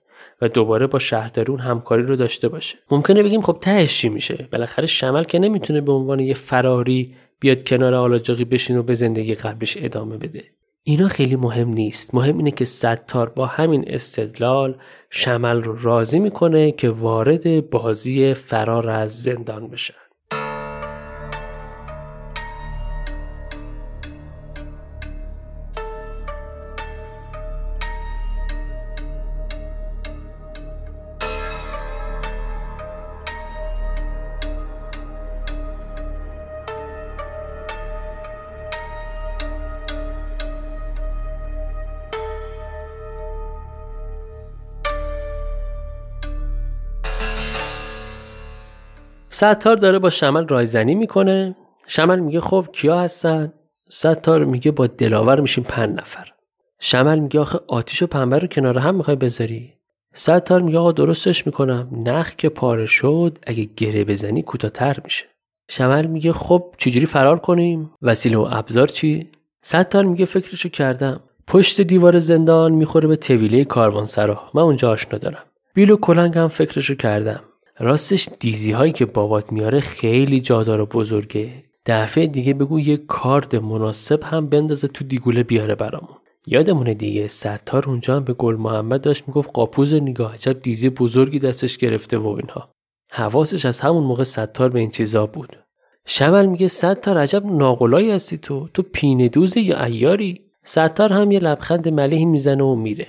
و دوباره با شهردارون همکاری رو داشته باشه. ممکنه بگیم خب تهش چی میشه؟ بالاخره شمل که نمیتونه به عنوان یه فراری بیاد کنار آلاجاقی بشینه و به زندگی قبلش ادامه بده. اینا خیلی مهم نیست. مهم اینه که ستار با همین استدلال شمل رو راضی میکنه که وارد بازی فرار از زندان بشن. ستار داره با شمل رایزنی میکنه. شمل میگه خب کیا هستن؟ ستار میگه با دلاور میشیم پنج نفر. شمل میگه آخه آتیش و پنبه رو کنار هم میخوای بذاری؟ ستار میگه آقا درستش میکنم، نخ که پاره شد اگه گره بزنی کوتاه‌تر میشه. شمل میگه خب چجوری فرار کنیم؟ وسیله و ابزار چی؟ ستار میگه فکرشو کردم، پشت دیوار زندان میخوره به طویله کاروانسرا، من اونجا آشنا دارم. بیل و کلنگ هم فکرشو کردم، راستش دیزی هایی که بابات میاره خیلی جادار و بزرگه، دفعه دیگه بگو یه کارد مناسب هم بندازه تو دیگوله بیاره برامون. یادمونه دیگه، ستار اونجا هم به گل محمد داشت میگفت قاپوز نگاه، عجب دیزی بزرگی دستش گرفته و اینها. حواسش از همون موقع ستار به این چیزا بود. شمل میگه ستار عجب ناقلایی هستی تو، تو پینه دوزی یا عیاری؟ ستار هم یه لبخند ملیحی میزنه و میره.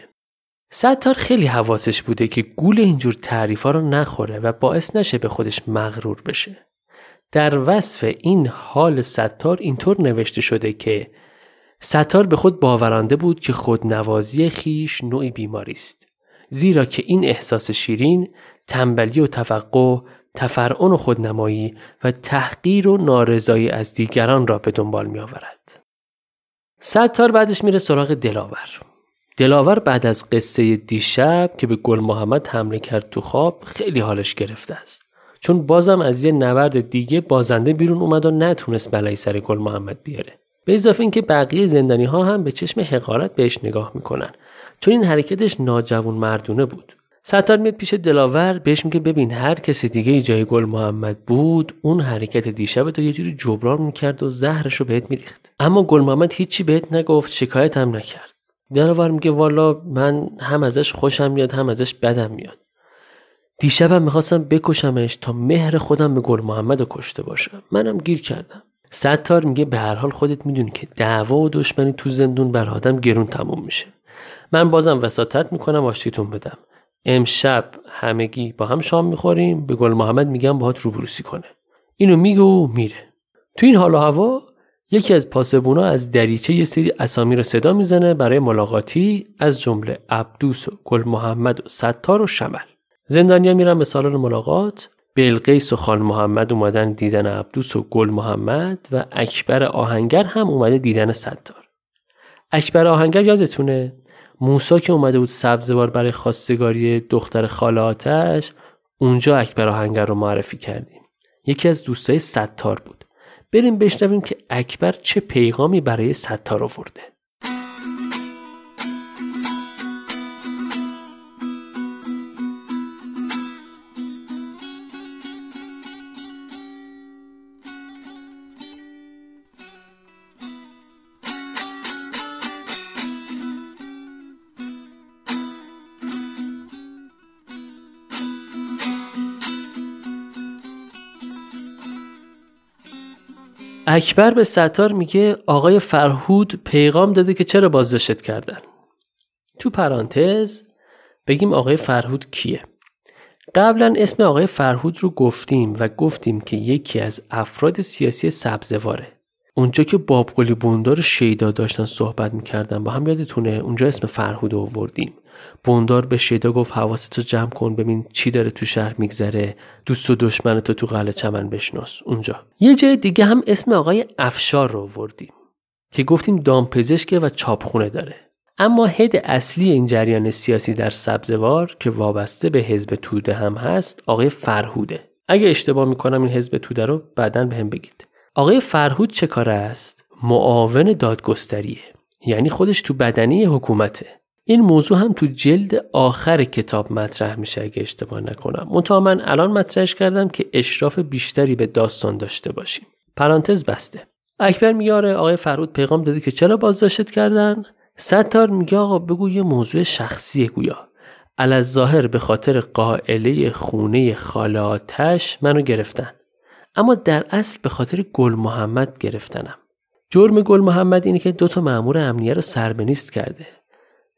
ستار خیلی حواسش بوده که گول اینجور تعریفا رو نخوره و باعث نشه به خودش مغرور بشه. در وصف این حال ستار اینطور نوشته شده که ستار به خود باورنده بود که خودنوازی خیش نوعی بیماری است، زیرا که این احساس شیرین تنبلی و توقع، تفرعن و خودنمایی و تحقیر و نارضایی از دیگران را به دنبال می آورد. ستار بعدش میره سراغ دلاور. دلاور بعد از قصه دیشب که به گل محمد حمله کرد تو خواب خیلی حالش گرفته است، چون بازم از یه نبرد دیگه بازنده بیرون اومد و نتونست بلای سر گل محمد بیاره. به اضافه اینکه بقیه زندانی ها هم به چشم حقارت بهش نگاه میکنن، چون این حرکتش ناجوان مردونه بود. ستار میاد پیش دلاور، بهش میگه ببین هر کسی دیگه جای گل محمد بود اون حرکت دیشب تو یه جوری جبران میکرد و زهرشو بهت میریخت، اما گل محمد هیچی بهت نگفت، شکایت هم نکرد. دلاور میگه والا من هم ازش خوشم میاد هم ازش بدم میاد، دیشبم میخواستم بکشمش تا مهر خودم به گل محمدو کشته باشم، منم گیر کردم. ستار میگه به هر حال خودت میدونی که دعوا و دشمنی تو زندون بر آدم گرون تموم میشه، من بازم وساطت میکنم آشتیتون بدم، امشب همگی با هم شام میخوریم، به گل محمد میگم باهات روبروسی کنه. اینو میگه و میره. تو این حال و هوا یکی از پاسبونا از دریچه یه سری اسامی رو صدا میزنه برای ملاقاتی، از جمله عبدوس و گل محمد و ستار و شمل. زندانیا میرن به سالن ملاقات. بلقیس و خان محمد اومدن دیدن عبدوس و گل محمد و اکبر آهنگر هم اومده دیدن ستار. اکبر آهنگر یادتونه موسا که اومده بود سبزوار برای خواستگاری دختر خاله آتش، اونجا اکبر آهنگر رو معرفی کردیم، یکی از دوستای ستار بود. بریم بشنویم که اکبر چه پیغامی برای ستار آورده. اکبر به ستار میگه آقای فرهود پیغام داده که چرا بازداشت کردن. تو پرانتز بگیم آقای فرهود کیه؟ قبلا اسم آقای فرهود رو گفتیم و گفتیم که یکی از افراد سیاسی سبزواره. اونجا که بابقلی بندار شیدا داشتن صحبت میکردن با هم، یادتونه اونجا اسم فرهود رو آوردیم. بندار به شیدا گفت حواستو جمع کن ببین چی داره تو شهر میگذره، دوست و دشمنتو تو قلعه چمن بشناس. اونجا یه جای دیگه هم اسم آقای افشار رو آوردیم که گفتیم دامپزشکه و چاپخونه داره. اما هد اصلی این جریان سیاسی در سبزوار که وابسته به حزب توده هم هست آقای فرهوده. اگه اشتباه میکنم این حزب توده رو بعداً بهم بگید. آقای فرهود چه کاره است؟ معاون دادگستریه، یعنی خودش تو بدنی حکومته. این موضوع هم تو جلد آخر کتاب مطرح میشه اگه اشتباه نکنم، منتها من الان مطرحش کردم که اشراف بیشتری به داستان داشته باشیم. پرانتز بسته. اکبر میاره آقای فرهود پیغام داده که چرا بازداشت کردن. ستار میگه آقا بگو یه موضوع شخصیه، گویا علاظاهر به خاطر قائله خونه خاله آتش منو گرفتن، اما در اصل به خاطر گل محمد گرفتنم. جرم گل محمد اینه که دوتا مأمور امنیه رو سربنیست کرده.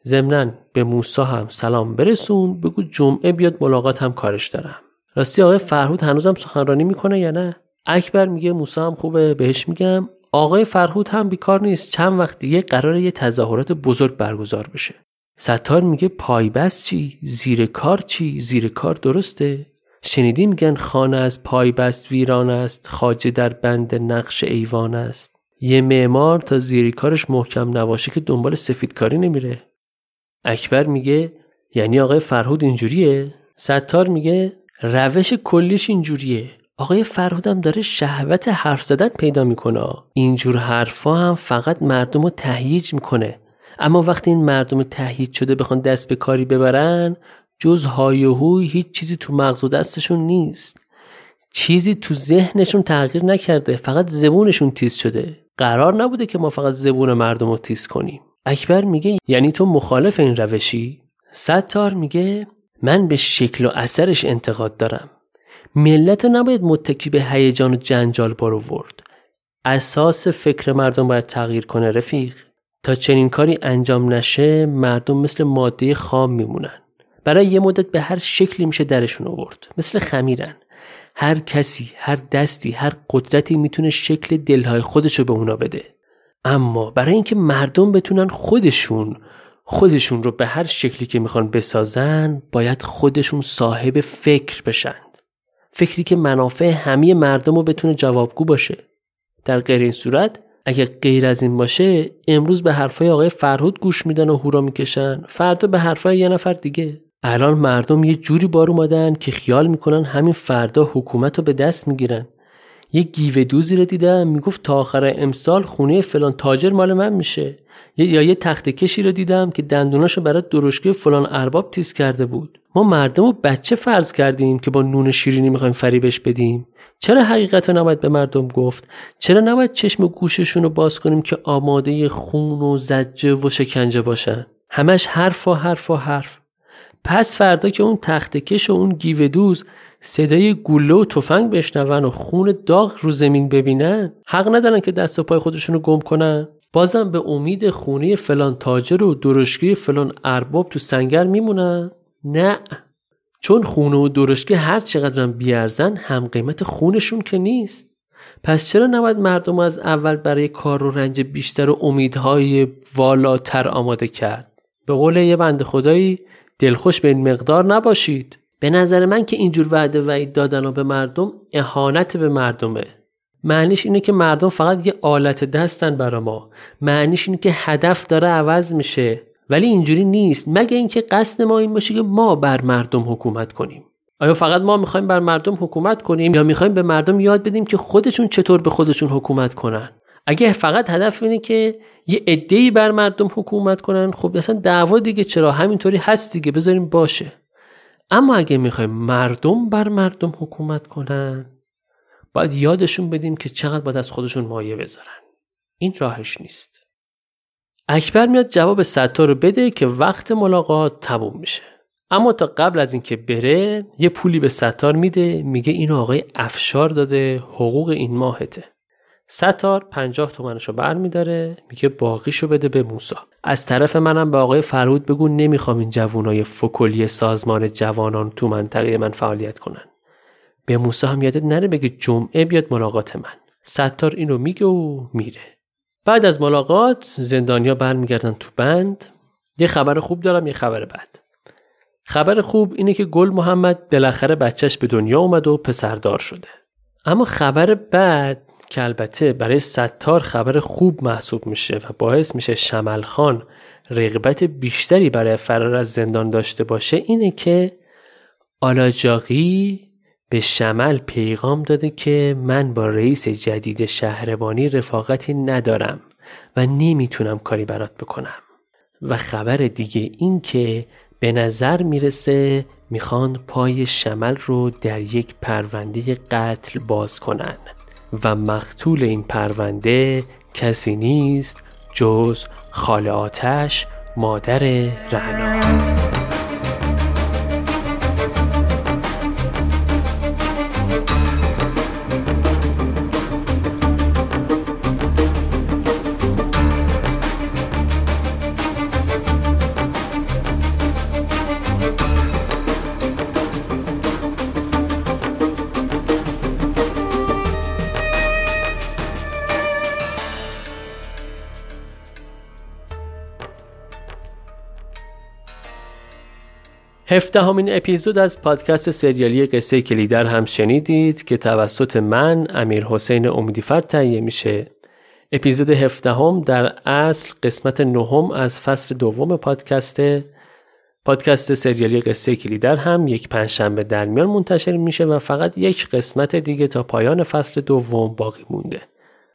ضمناً به موسی هم سلام برسون، بگو جمعه بیاد ملاقات هم کارش دارم. راستی آقای فرهود هنوزم سخنرانی میکنه یا نه؟ اکبر میگه موسی هم خوبه، بهش میگم. آقای فرهود هم بیکار نیست، چند وقت دیگه قراره یه تظاهرات بزرگ برگزار بشه. ستار میگه پایبست چی؟ زیر کار چی؟ زیر کار درسته؟ شنیدی میگن خانه از پای بست ویران است، خواجه در بند نقش ایوان است. یه معمار تا زیر کارش محکم نباشه که دنبال سفیدکاری نمیره. اکبر میگه یعنی آقای فرهود اینجوریه؟ ستار میگه روش کلیش اینجوریه، آقای فرهود هم داره شهوت حرف زدن پیدا میکنه، اینجور حرفا هم فقط مردم رو تهییج میکنه، اما وقتی این مردم تهییج شده بخوان دست به کاری ببرن جز های و هوی هیچ چیزی تو مغز و دستشون نیست، چیزی تو ذهنشون تغییر نکرده، فقط زبونشون تیز شده. قرار نبوده که ما فقط زبون مردم رو تیز کنیم، اکبر میگه یعنی تو مخالف این روشی؟ ستار میگه من به شکل و اثرش انتقاد دارم. ملت نباید متکی به هیجان و جنجال بار آورد. اساس فکر مردم باید تغییر کنه رفیق. تا چنین کاری انجام نشه مردم مثل ماده خام میمونن. برای یه مدت به هر شکلی میشه درشون آورد. مثل خمیرن. هر کسی، هر دستی، هر قدرتی میتونه شکل دلهای خودشو به اونا بده. اما برای اینکه مردم بتونن خودشون خودشون رو به هر شکلی که میخوان بسازن، باید خودشون صاحب فکر بشن. فکری که منافع همه مردم رو بتونه جوابگو باشه. در غیر این صورت، اگه غیر از این باشه، امروز به حرفای آقای فرهود گوش میدن و هورا میکشن، فردا به حرفای یه نفر دیگه. الان مردم یه جوری بار اومدن که خیال میکنن همین فردا حکومت رو به دست میگیرن. یه گیوه دوزی رو دیدم میگفت تا آخر امسال خونه فلان تاجر مال من میشه. یا یه تخت کشی رو دیدم که دندوناشو برای درشکه فلان ارباب تیز کرده بود. ما مردم رو بچه فرض کردیم که با نون شیرینی میخوایم فریبش بدیم. چرا حقیقت رو نباید به مردم گفت؟ چرا نباید چشم و گوششون رو باز کنیم که آماده خون و زجه و شکنجه باشن؟ همش حرف و حرف و حرف. پس فردا که اون تخت کش و اون گیوه دوز صدای گلوله و تفنگ بشنون و خون داغ رو زمین ببینن، حق ندارن که دست و پای خودشونو گم کنن. بازم به امید خونه فلان تاجر و درشکه فلان ارباب تو سنگر میمونن؟ نه، چون خونه و درشکه هر چقدرم بیارزن هم قیمت خونشون که نیست. پس چرا نباید مردم از اول برای کار و رنج بیشتر و امیدهای والاتر آماده کرد؟ به قول یه بنده خدایی، دلخوش به این مقدار نباشید. به نظر من که اینجور وعده وعید دادن و به مردم اهانت به مردمه. معنیش اینه که مردم فقط یه آلت دستن برا ما. معنیش اینه که هدف داره عوض میشه. ولی اینجوری نیست، مگه اینکه قصد ما این باشه که ما بر مردم حکومت کنیم. آیا فقط ما میخوایم بر مردم حکومت کنیم یا میخوایم به مردم یاد بدیم که خودشون چطور به خودشون حکومت کنن؟ اگه فقط هدف اینه که یه عده‌ای بر مردم حکومت کنن، خب اصلا دعوا دیگه چرا، همینطوری هست دیگه، بذاریم باشه. اما اگه میخوایم مردم بر مردم حکومت کنن، باید یادشون بدیم که چقدر باید از خودشون مایه بذارن. این راهش نیست. اکبر میاد جواب ستار رو بده که وقت ملاقات تموم میشه. اما تا قبل از اینکه بره یه پولی به ستار میده، میگه اینو آقای افشار داده، حقوق این ماهته. ستار پنجاه تومنشو برمیداره، میگه باقیشو بده به موسا. از طرف منم به آقای فرهود بگو نمیخوام این جوانای فکلی سازمان جوانان تو منطقه من فعالیت کنن. به موسا هم یادت نره بگه جمعه بیاد ملاقات من. ستار اینو میگه و میره. بعد از ملاقات زندانیا برمیگردن تو بند. یه خبر خوب دارم، یه خبر بد. خبر خوب اینه که گل محمد بالاخره بچهش به دنیا اومد و پسردار شده. اما خبر بد که البته برای ستار خبر خوب محسوب میشه و باعث میشه شمل خان رغبت بیشتری برای فرار از زندان داشته باشه، اینه که آلاجاقی به شمل پیغام داده که من با رئیس جدید شهربانی رفاقتی ندارم و نمیتونم کاری برات بکنم. و خبر دیگه این که به نظر میرسه میخوان پای شمل رو در یک پرونده قتل باز کنن و مقتول این پرونده کسی نیست جز خاله آتش، مادر رعنا. هفدهمین اپیزود از پادکست سریالی قصه کلیدر هم شنیدید که توسط من امیر حسین امیدیفر تهیه میشه. اپیزود هفدهم در اصل قسمت نهم از فصل دوم پادکسته. پادکست سریالی قصه کلیدر هم یک پنجشنبه در میان منتشر میشه و فقط یک قسمت دیگه تا پایان فصل دوم باقی مونده.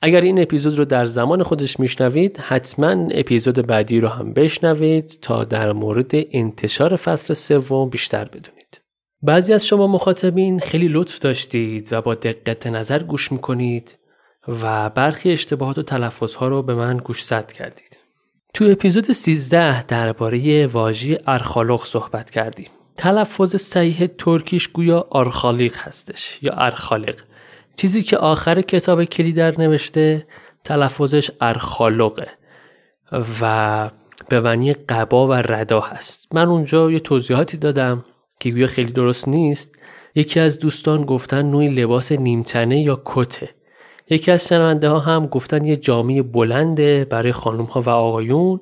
اگر این اپیزود رو در زمان خودش میشنوید، حتما اپیزود بعدی رو هم بشنوید تا در مورد انتشار فصل سوم بیشتر بدونید. بعضی از شما مخاطبین خیلی لطف داشتید و با دقت نظر گوش میکنید و برخی اشتباهات و تلفظها رو به من گوشزد کردید. تو اپیزود سیزده درباره واژه ارخالق صحبت کردیم. تلفظ صحیح ترکیش گویا آرخالیق هستش یا ارخالق. چیزی که آخر کتاب کلیدر نوشته تلفظش ارخالقه و به معنی قبا و ردا هست. من اونجا یه توضیحاتی دادم که گویا خیلی درست نیست. یکی از دوستان گفتن نوعی لباس نیمتنه یا کته. یکی از شنونده ها هم گفتن یه جامعه بلنده برای خانوم ها و آقایون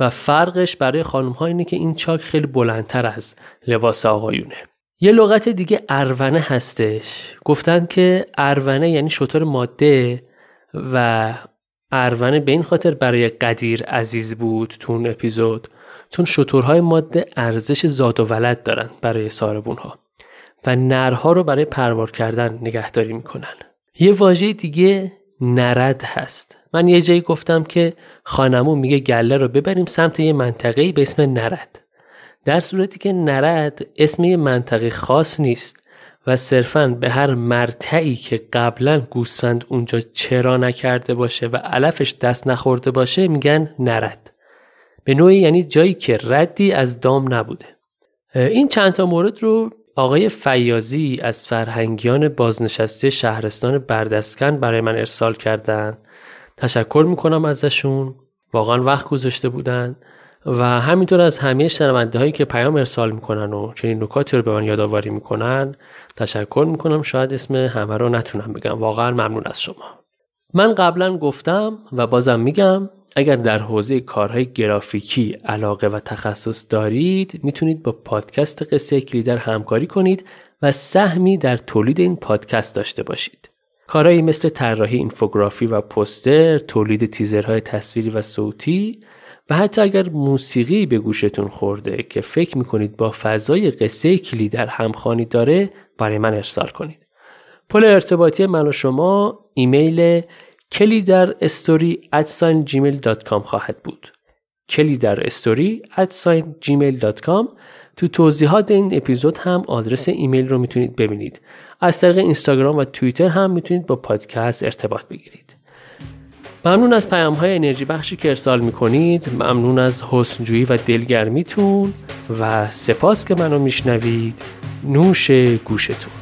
و فرقش برای خانوم ها اینه که این چاک خیلی بلندتر از لباس آقایونه. یه لغت دیگه ارونه هستش. گفتن که ارونه یعنی شتر ماده و ارونه به این خاطر برای قدیر عزیز بود تو اون اپیزود، چون شترهای ماده ارزش زاد و ولد دارن برای ساربون ها و نرها رو برای پروار کردن نگهداری میکنن. یه واژه دیگه نرد هست. من یه جایی گفتم که خانمون میگه گله رو ببریم سمت یه منطقه‌ای به اسم نرد، در صورتی که نرد اسم یه منطقه خاص نیست و صرفاً به هر مرتعی که قبلاً گوسفند اونجا چرا نکرده باشه و علفش دست نخورده باشه میگن نرد. به نوعی یعنی جایی که ردی از دام نبوده. این چند تا مورد رو آقای فیازی از فرهنگیان بازنشسته شهرستان بردسکن برای من ارسال کردن. تشکر میکنم ازشون، واقعا وقت گذاشته بودن و همینطور از همه شنونده هایی که پیام ارسال میکنن و چنین نکاتی رو به من یادآوری میکنن تشکر میکنم. شاید اسم همه رو نتونم بگم، واقعا ممنون از شما. من قبلا گفتم و بازم میگم اگر در حوزه کارهای گرافیکی علاقه و تخصص دارید میتونید با پادکست قصه کلیدر همکاری کنید و سهمی در تولید این پادکست داشته باشید. کارهایی مثل طراحی اینفوگرافی و پوستر، تولید تیزرهای تصویری و صوتی و حتی اگر موسیقی به گوشتون خورده که فکر میکنید با فضای قصه کلیدر همخوانی داره برای من ارسال کنید. پل ارتباطی من و شما ایمیل کلیدر استوری ات جیمیل دات کام خواهد بود. کلیدر استوری ات جیمیل دات کام. تو توضیحات این اپیزود هم آدرس ایمیل رو میتونید ببینید. از طریق اینستاگرام و توییتر هم میتونید با پادکست ارتباط بگیرید. ممنون از پیام‌های انرژی بخشی که ارسال میکنید. ممنون از حسنجویی و دلگرمیتون و سپاس که منو میشنوید. نوش گوشتون.